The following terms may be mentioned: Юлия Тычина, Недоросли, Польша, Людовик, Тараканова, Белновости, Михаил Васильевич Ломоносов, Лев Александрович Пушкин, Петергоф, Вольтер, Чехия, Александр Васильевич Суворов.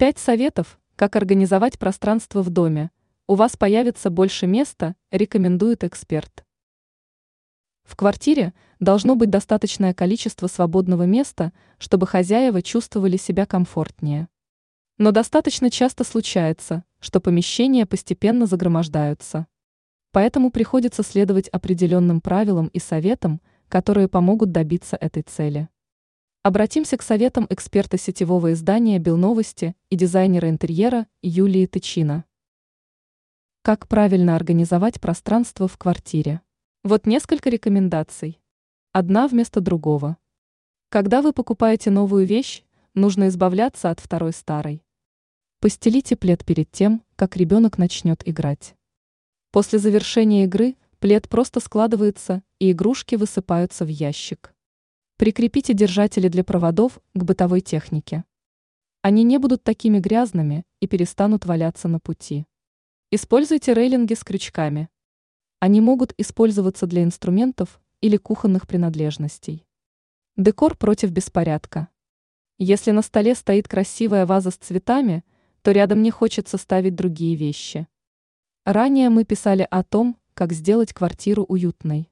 5 советов, как организовать пространство в доме. У вас появится больше места, рекомендует эксперт. В квартире должно быть достаточное количество свободного места, чтобы хозяева чувствовали себя комфортнее. Но достаточно часто случается, что помещения постепенно загромождаются. Поэтому приходится следовать определенным правилам и советам, которые помогут добиться этой цели. Обратимся к советам эксперта сетевого издания «Белновости» и дизайнера интерьера Юлии Тычина. Как правильно организовать пространство в квартире? Вот несколько рекомендаций. Одна вместо другого. Когда вы покупаете новую вещь, нужно избавляться от второй старой. Постелите плед перед тем, как ребенок начнет играть. После завершения игры плед просто складывается, и игрушки высыпаются в ящик. Прикрепите держатели для проводов к бытовой технике. Они не будут такими грязными и перестанут валяться на пути. Используйте рейлинги с крючками. Они могут использоваться для инструментов или кухонных принадлежностей. Декор против беспорядка. Если на столе стоит красивая ваза с цветами, то рядом не хочется ставить другие вещи. Ранее мы писали о том, как сделать квартиру уютной.